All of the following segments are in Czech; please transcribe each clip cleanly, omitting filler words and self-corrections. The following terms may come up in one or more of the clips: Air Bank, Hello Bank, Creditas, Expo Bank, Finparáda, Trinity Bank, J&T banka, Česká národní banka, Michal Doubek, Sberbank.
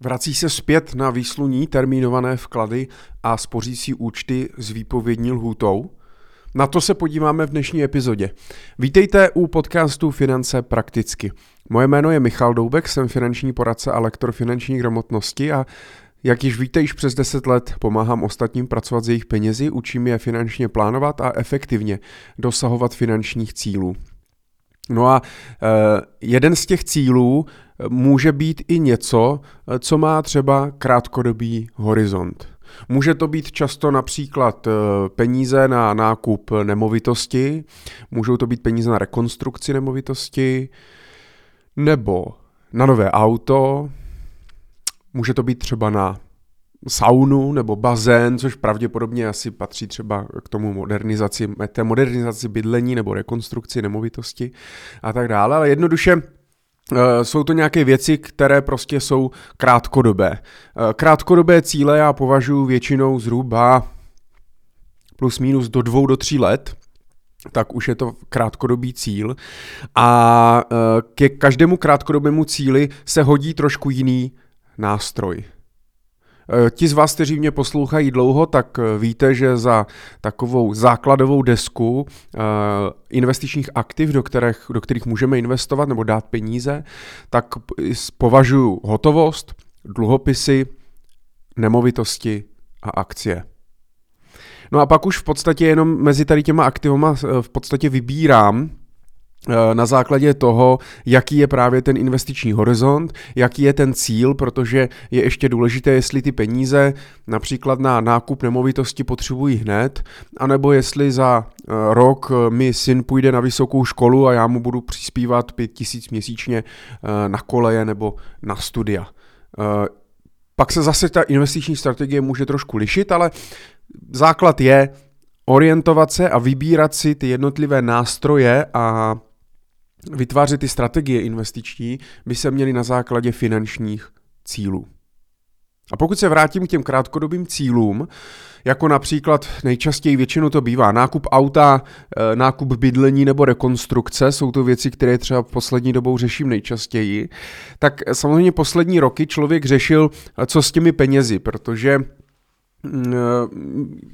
Vrací se zpět na výsluní termínované vklady a spořící účty s výpovědní lhůtou? Na to se podíváme v dnešní epizodě. Vítejte u podcastu Finance prakticky. Moje jméno je Michal Doubek, jsem finanční poradce a lektor finanční gramotnosti a jak již víte, již přes 10 let pomáhám ostatním pracovat s jejich penězi, učím je finančně plánovat a efektivně dosahovat finančních cílů. No a jeden z těch cílů může být i něco, co má třeba krátkodobý horizont. Může to být často například peníze na nákup nemovitosti, můžou to být peníze na rekonstrukci nemovitosti, nebo na nové auto, může to být třeba na saunu nebo bazén, což pravděpodobně asi patří třeba k tomu modernizaci bydlení nebo rekonstrukci nemovitosti a tak dále, ale jednoduše jsou to nějaké věci, které prostě jsou krátkodobé. Krátkodobé cíle já považuji většinou zhruba plus minus do 2 do 3 let, tak už je to krátkodobý cíl a ke každému krátkodobému cíli se hodí trošku jiný nástroj. Ti z vás, kteří mě poslouchají dlouho, tak víte, že za takovou základovou desku investičních aktiv, do kterých můžeme investovat nebo dát peníze, tak považuji hotovost, dluhopisy, nemovitosti a akcie. No a pak už v podstatě jenom mezi tady těma aktivama v podstatě vybírám na základě toho, jaký je právě ten investiční horizont, jaký je ten cíl, protože je ještě důležité, jestli ty peníze například na nákup nemovitosti potřebují hned, anebo jestli za rok mi syn půjde na vysokou školu a já mu budu přispívat 5 000 měsíčně na koleje nebo na studia. Pak se zase ta investiční strategie může trošku lišit, ale základ je orientovat se a vybírat si ty jednotlivé nástroje a vytvářet ty strategie investiční by se měly na základě finančních cílů. A pokud se vrátím k těm krátkodobým cílům, jako například nejčastěji většinou to bývá nákup auta, nákup bydlení nebo rekonstrukce, jsou to věci, které třeba poslední dobou řeším nejčastěji, tak samozřejmě poslední roky člověk řešil, co s těmi penězi, protože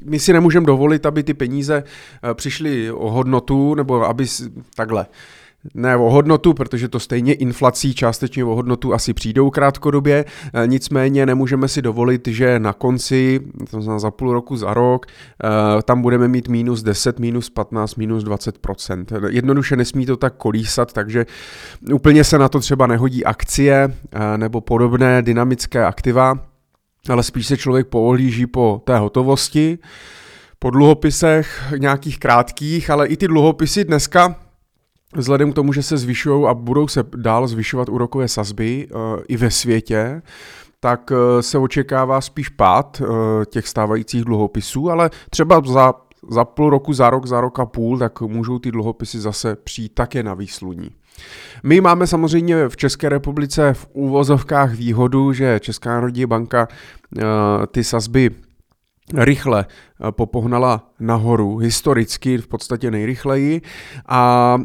my si nemůžeme dovolit, aby ty peníze přišly o hodnotu, nebo aby takhle, ne o hodnotu, protože to stejně inflací částečně o hodnotu asi přijdou krátkodobě, nicméně nemůžeme si dovolit, že na konci, to znamená za půl roku, za rok, tam budeme mít minus 10, minus 15, minus 20%. Jednoduše nesmí to tak kolísat, takže úplně se na to třeba nehodí akcie nebo podobné dynamické aktiva, ale spíš se člověk poohlíží po té hotovosti, po dluhopisech nějakých krátkých, ale i ty dluhopisy dneska, vzhledem k tomu, že se zvyšují a budou se dál zvyšovat úrokové sazby i ve světě, tak se očekává spíš pád těch stávajících dluhopisů, ale třeba za půl roku, za rok a půl, tak můžou ty dluhopisy zase přijít také na výsluní. My máme samozřejmě v České republice v úvozovkách výhodu, že Česká národní banka ty sazby rychle popohnala nahoru, historicky v podstatě nejrychleji a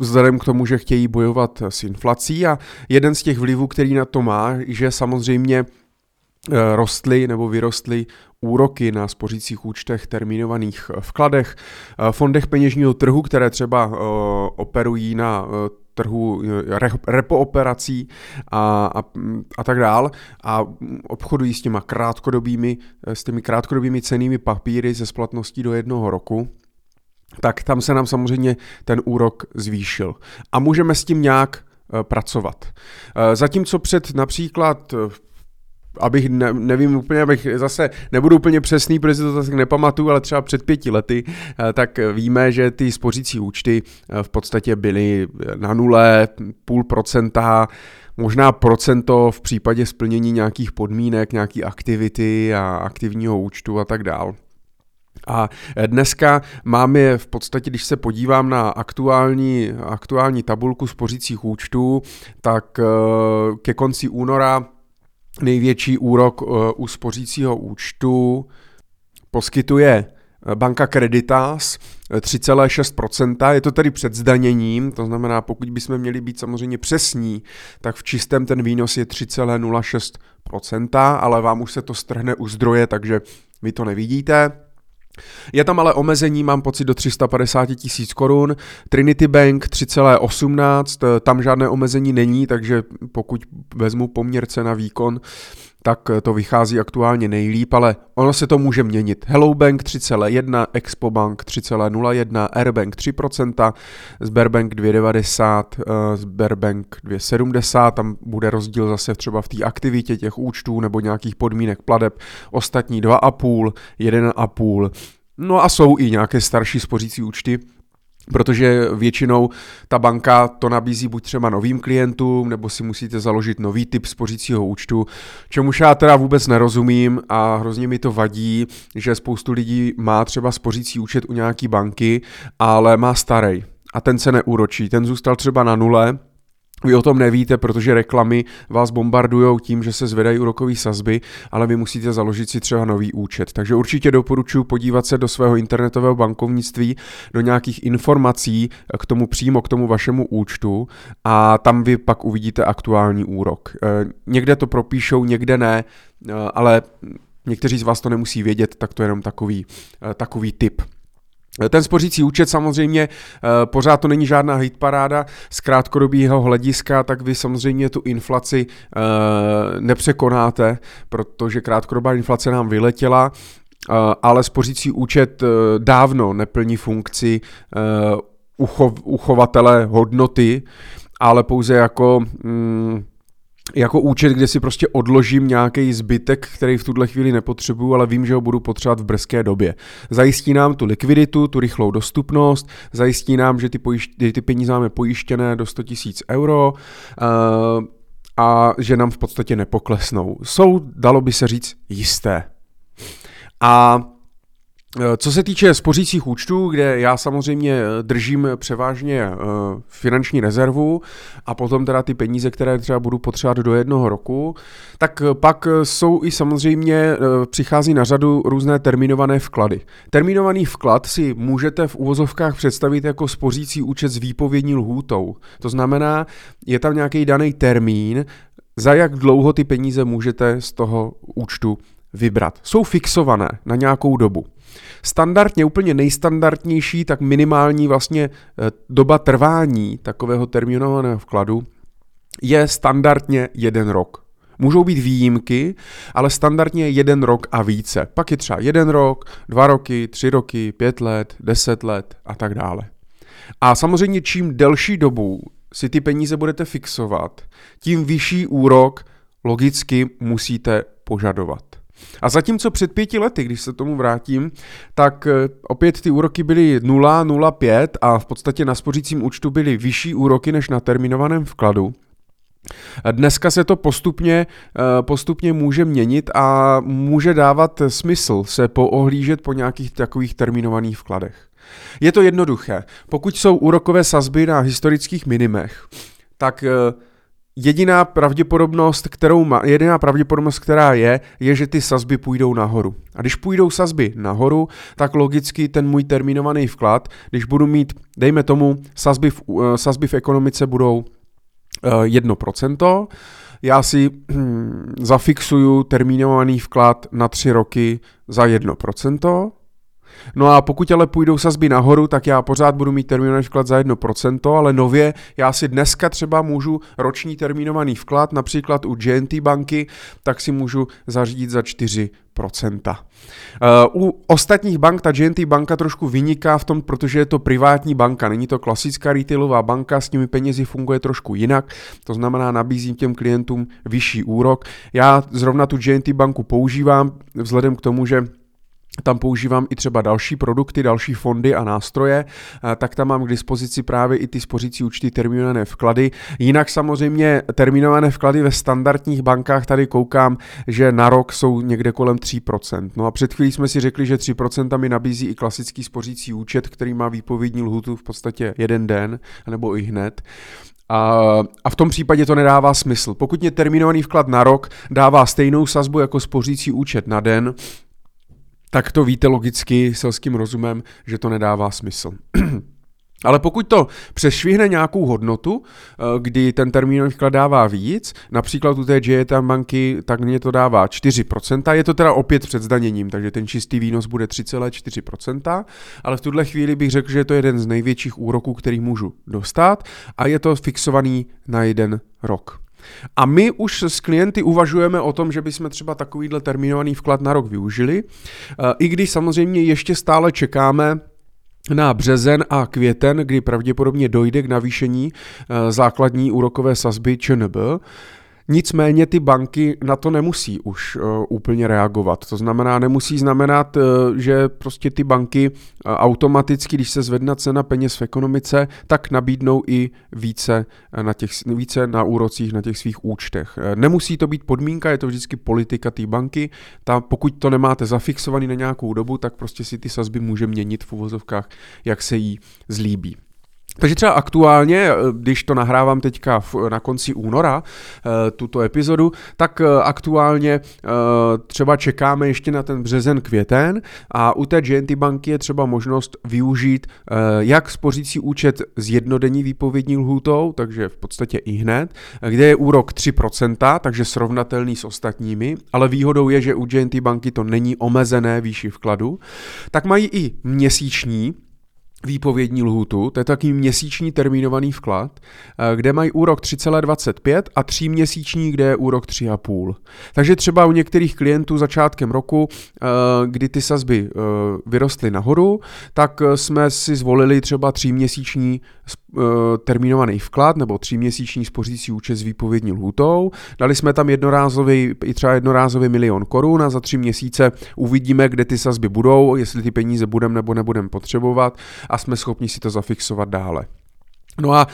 vzhledem k tomu, že chtějí bojovat s inflací a jeden z těch vlivů, který na to má, že samozřejmě rostly nebo vyrostly úroky na spořících účtech, termínovaných vkladech, fondech peněžního trhu, které třeba operují na trhu repo operací a tak dál a obchodují s těmi krátkodobými cennými papíry se splatností do 1 roku, tak tam se nám samozřejmě ten úrok zvýšil. A můžeme s tím nějak pracovat. Zatímco před například nebudu úplně přesný, protože to tak nepamatuju, ale třeba před 5 lety, tak víme, že ty spořící účty v podstatě byly na nule, 0,5%, možná procento v případě splnění nějakých podmínek, nějaký aktivity a aktivního účtu a tak dál. A dneska máme v podstatě, když se podívám na aktuální tabulku spořících účtů, tak ke konci února největší úrok u spořícího účtu poskytuje banka Creditas 3,6%, je to tedy před zdaněním, to znamená, pokud bychom měli být samozřejmě přesní, tak v čistém ten výnos je 3,06%, ale vám už se to strhne u zdroje, takže vy to nevidíte. Je tam ale omezení, mám pocit, do 350 000 korun. Trinity Bank 3,18, tam žádné omezení není, takže pokud vezmu poměr cena výkon, tak to vychází aktuálně nejlíp, ale ono se to může měnit. Hello Bank 3,1, Expo Bank 3,01, Air Bank 3%, Sberbank 2,90, Sberbank 2,70, tam bude rozdíl zase třeba v té aktivitě těch účtů nebo nějakých podmínek plateb, ostatní 2,5, 1,5, no a jsou i nějaké starší spořící účty, protože většinou ta banka to nabízí buď třeba novým klientům, nebo si musíte založit nový typ spořícího účtu, čemuž já teda vůbec nerozumím a hrozně mi to vadí, že spoustu lidí má třeba spořící účet u nějaký banky, ale má starý a ten se neúročí, ten zůstal třeba na nule. Vy o tom nevíte, protože reklamy vás bombardujou tím, že se zvedají úrokové sazby, ale vy musíte založit si třeba nový účet. Takže určitě doporučuji podívat se do svého internetového bankovnictví, do nějakých informací k tomu přímo, k tomu vašemu účtu a tam vy pak uvidíte aktuální úrok. Někde to propíšou, někde ne, ale někteří z vás to nemusí vědět, tak to je jenom takový tip. Ten spořící účet samozřejmě, pořád to není žádná hitparáda, z krátkodobého hlediska, tak vy samozřejmě tu inflaci nepřekonáte, protože krátkodobá inflace nám vyletěla, ale spořící účet dávno neplní funkci uchovatele hodnoty, ale pouze jako účet, kde si prostě odložím nějaký zbytek, který v tuhle chvíli nepotřebuju, ale vím, že ho budu potřebovat v brzké době. Zajistí nám tu likviditu, tu rychlou dostupnost, zajistí nám, že ty peníze máme pojištěné do 100 000 euro a že nám v podstatě nepoklesnou. Jsou, dalo by se říct, jisté. A co se týče spořících účtů, kde já samozřejmě držím převážně finanční rezervu a potom teda ty peníze, které třeba budu potřebovat do 1 roku, tak pak jsou i samozřejmě, přichází na řadu různé termínované vklady. Termínovaný vklad si můžete v uvozovkách představit jako spořící účet s výpovědní lhůtou. To znamená, je tam nějaký daný termín, za jak dlouho ty peníze můžete z toho účtu vybrat. Jsou fixované na nějakou dobu. Standardně, úplně nejstandardnější, tak minimální vlastně doba trvání takového termínovaného vkladu je standardně 1 rok. Můžou být výjimky, ale standardně 1 rok a více. Pak je třeba 1 rok, 2 roky, 3 roky, 5 let, 10 let a tak dále. A samozřejmě čím delší dobu si ty peníze budete fixovat, tím vyšší úrok logicky musíte požadovat. A zatímco před 5 lety, když se tomu vrátím, tak opět ty úroky byly 0, 0,5 a v podstatě na spořícím účtu byly vyšší úroky než na terminovaném vkladu. Dneska se to postupně může měnit a může dávat smysl se poohlížet po nějakých takových terminovaných vkladech. Je to jednoduché. Pokud jsou úrokové sazby na historických minimech, tak jediná pravděpodobnost, která je, že ty sazby půjdou nahoru. A když půjdou sazby nahoru, tak logicky ten můj terminovaný vklad, když budu mít, dejme tomu, sazby v ekonomice budou 1%, já si zafixuju terminovaný vklad na 3 roky za 1%, No a pokud ale půjdou sazby nahoru, tak já pořád budu mít termínovaný vklad za 1%, ale nově já si dneska třeba můžu roční termínovaný vklad, například u J&T banky, tak si můžu zařídit za 4%. U ostatních bank ta J&T banka trošku vyniká v tom, protože je to privátní banka, není to klasická retailová banka, s těmi penězi funguje trošku jinak, to znamená nabízím těm klientům vyšší úrok. Já zrovna tu J&T banku používám vzhledem k tomu, že tam používám i třeba další produkty, další fondy a nástroje, tak tam mám k dispozici právě i ty spořící účty, termínované vklady. Jinak samozřejmě termínované vklady ve standardních bankách, tady koukám, že na rok jsou někde kolem 3%. No a před chvílí jsme si řekli, že 3% mi nabízí i klasický spořící účet, který má výpovědní lhůtu v podstatě 1 den, nebo i hned. A v tom případě to nedává smysl. Pokud mě termínovaný vklad na rok dává stejnou sazbu jako spořící účet na den, tak to víte logicky selským rozumem, že to nedává smysl. Ale pokud to přešvihne nějakou hodnotu, kdy ten termínový vklad dává víc, například u té J&T banky, tak mě to dává 4%, je to teda opět před zdaněním, takže ten čistý výnos bude 3,4%, ale v tuhle chvíli bych řekl, že je to jeden z největších úroků, který můžu dostat a je to fixovaný na 1 rok. A my už s klienty uvažujeme o tom, že bychom třeba takovýhle termínovaný vklad na rok využili, i když samozřejmě ještě stále čekáme na březen a květen, kdy pravděpodobně dojde k navýšení základní úrokové sazby ČNB. Nicméně ty banky na to nemusí už úplně reagovat. To znamená, nemusí znamenat, že prostě ty banky automaticky, když se zvedne cena peněz v ekonomice, tak nabídnou i více na úrocích na těch svých účtech. Nemusí to být podmínka, je to vždycky politika té banky. Pokud to nemáte zafixovaný na nějakou dobu, tak prostě si ty sazby může měnit v uvozovkách, jak se jí zlíbí. Takže třeba aktuálně, když to nahrávám teďka na konci února, tuto epizodu, tak aktuálně třeba čekáme ještě na ten březen, květen a u té J&T banky je třeba možnost využít jak spořící účet s jednodenní výpovědní lhůtou, takže v podstatě i hned, kde je úrok 3%, takže srovnatelný s ostatními, ale výhodou je, že u J&T banky to není omezené výši vkladu, tak mají i měsíční výpovědní lhůtu, to je takový měsíční termínovaný vklad, kde mají úrok 3,25 a 3měsíční, kde je úrok 3,5. Takže třeba u některých klientů začátkem roku, kdy ty sazby vyrostly nahoru, tak jsme si zvolili třeba 3měsíční termínovaný vklad nebo 3měsíční spořící účet s výpovědní lhůtou. Dali jsme tam třeba jednorázový 1 000 000 korun a za 3 měsíce uvidíme, kde ty sazby budou, jestli ty peníze budeme nebo nebudeme potřebovat a jsme schopni si to zafixovat dále. No a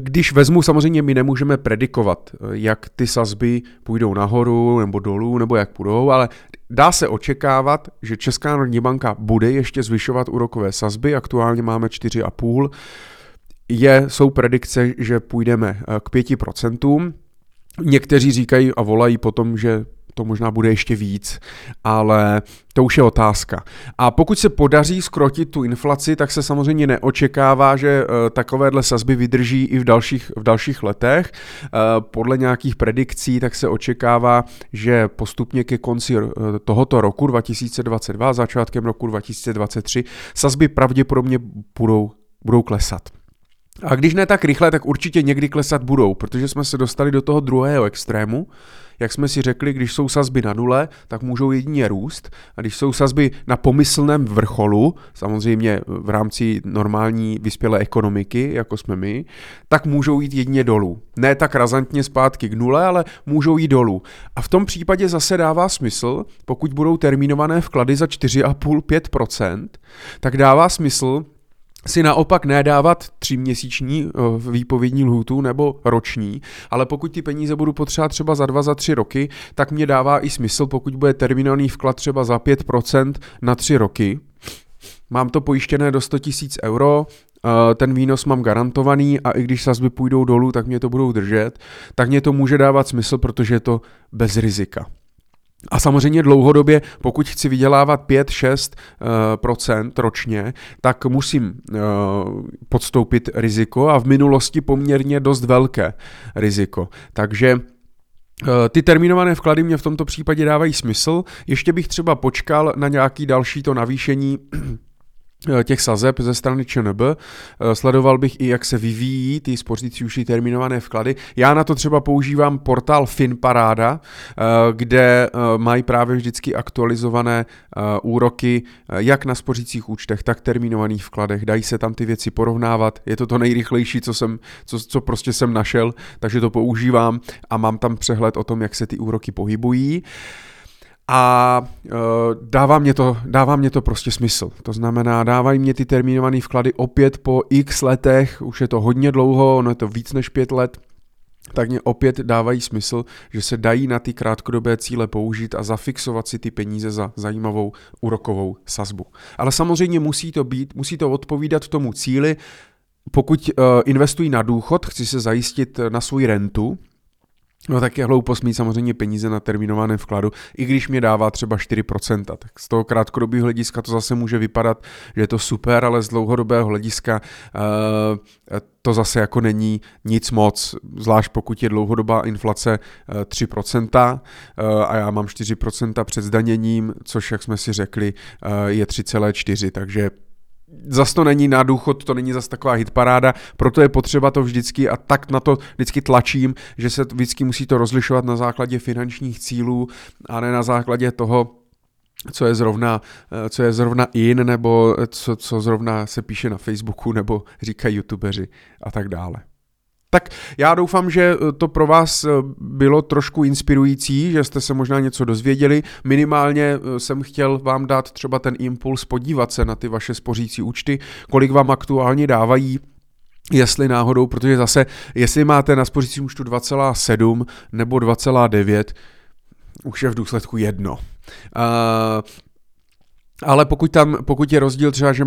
když vezmu, samozřejmě my nemůžeme predikovat, jak ty sazby půjdou nahoru nebo dolů, nebo jak půjdou, ale dá se očekávat, že Česká národní banka bude ještě zvyšovat úrokové sazby, aktuálně máme 4,5%, jsou predikce, že půjdeme k 5%, někteří říkají a volají potom, že to možná bude ještě víc, ale to už je otázka. A pokud se podaří zkrotit tu inflaci, tak se samozřejmě neočekává, že takovéhle sazby vydrží i v dalších letech. Podle nějakých predikcí tak se očekává, že postupně ke konci tohoto roku 2022, začátkem roku 2023, sazby pravděpodobně budou klesat. A když ne tak rychle, tak určitě někdy klesat budou, protože jsme se dostali do toho druhého extrému. Jak jsme si řekli, když jsou sazby na nule, tak můžou jedině růst. A když jsou sazby na pomyslném vrcholu, samozřejmě v rámci normální vyspělé ekonomiky, jako jsme my, tak můžou jít jedině dolů. Ne tak razantně zpátky k nule, ale můžou jít dolů. A v tom případě zase dává smysl, pokud budou termínované vklady za 4,5-5%, tak dává smysl si naopak nedávat 3měsíční výpovědní lhůtu nebo roční, ale pokud ty peníze budu potřebovat třeba za 2, za 3 roky, tak mě dává i smysl, pokud bude termínovaný vklad třeba za 5% na 3 roky. Mám to pojištěné do 100 000 euro, ten výnos mám garantovaný a i když sazby půjdou dolů, tak mě to budou držet, tak mě to může dávat smysl, protože je to bez rizika. A samozřejmě dlouhodobě, pokud chci vydělávat 5-6% ročně, tak musím podstoupit riziko a v minulosti poměrně dost velké riziko. Takže ty termínované vklady mě v tomto případě dávají smysl. Ještě bych třeba počkal na nějaký další to navýšení těch sazeb ze strany ČNB. Sledoval bych i, jak se vyvíjí ty spořící už termínované vklady. Já na to třeba používám portál Finparáda, kde mají právě vždycky aktualizované úroky jak na spořících účtech, tak termínovaných vkladech. Dají se tam ty věci porovnávat. Je to to nejrychlejší, co jsem našel, takže to používám a mám tam přehled o tom, jak se ty úroky pohybují. A dává mě to prostě smysl. To znamená, dávají mě ty termínované vklady opět po x letech, už je to hodně dlouho, ono je to víc než 5 let, tak mě opět dávají smysl, že se dají na ty krátkodobé cíle použít a zafixovat si ty peníze za zajímavou úrokovou sazbu. Ale samozřejmě musí to odpovídat tomu cíli, pokud investuji na důchod, chci se zajistit na svou rentu, No tak je hloupost mít samozřejmě peníze na termínovaném vkladu, i když mě dává třeba 4%, tak z toho krátkodobého hlediska to zase může vypadat, že je to super, ale z dlouhodobého hlediska to zase jako není nic moc, zvlášť pokud je dlouhodobá inflace 3% a já mám 4% před zdaněním, což jak jsme si řekli je 3,4, takže zas to není na důchod, to není zas taková hitparáda, proto je potřeba to vždycky a tak na to vždycky tlačím, že se vždycky musí to rozlišovat na základě finančních cílů a ne na základě toho, co je zrovna in nebo co zrovna se píše na Facebooku nebo říkají youtubeři a tak dále. Tak já doufám, že to pro vás bylo trošku inspirující, že jste se možná něco dozvěděli. Minimálně jsem chtěl vám dát třeba ten impuls podívat se na ty vaše spořící účty, kolik vám aktuálně dávají, jestli náhodou, protože zase, jestli máte na spořícím účtu 2,7 nebo 2,9, už je v důsledku jedno. Ale pokud je rozdíl třeba, že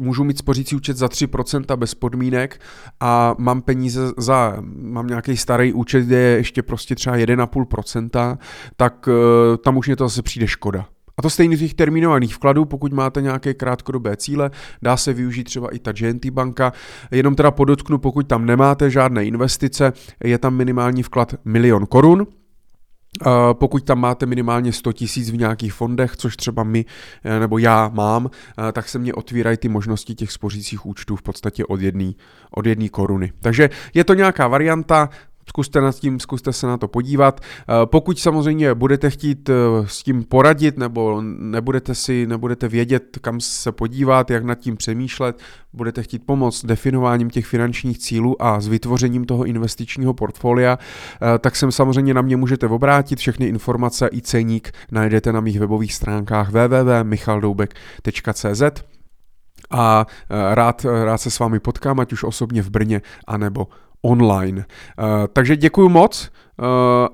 můžu mít spořící účet za 3% bez podmínek a mám peníze mám nějaký starý účet, kde je ještě prostě třeba 1,5%, tak tam už mě to zase přijde škoda. A to stejně těch termínovaných vkladů, pokud máte nějaké krátkodobé cíle, dá se využít třeba i ta J&T banka, jenom teda podotknu, pokud tam nemáte žádné investice, je tam minimální vklad 1 000 000 korun, pokud tam máte minimálně 100 000 v nějakých fondech, což třeba my nebo já mám, tak se mě otvírají ty možnosti těch spořících účtů v podstatě od jedné koruny. Takže je to nějaká varianta, zkuste se na to podívat. Pokud samozřejmě budete chtít s tím poradit nebo nebudete vědět, kam se podívat, jak nad tím přemýšlet, budete chtít pomoct s definováním těch finančních cílů a s vytvořením toho investičního portfolia, tak se samozřejmě na mě můžete obrátit. Všechny informace i ceník najdete na mých webových stránkách www.michaldoubek.cz a rád se s vámi potkám, ať už osobně v Brně, anebo online. Takže děkuju moc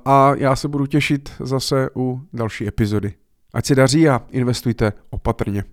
a já se budu těšit zase u další epizody. Ať se daří a investujte opatrně.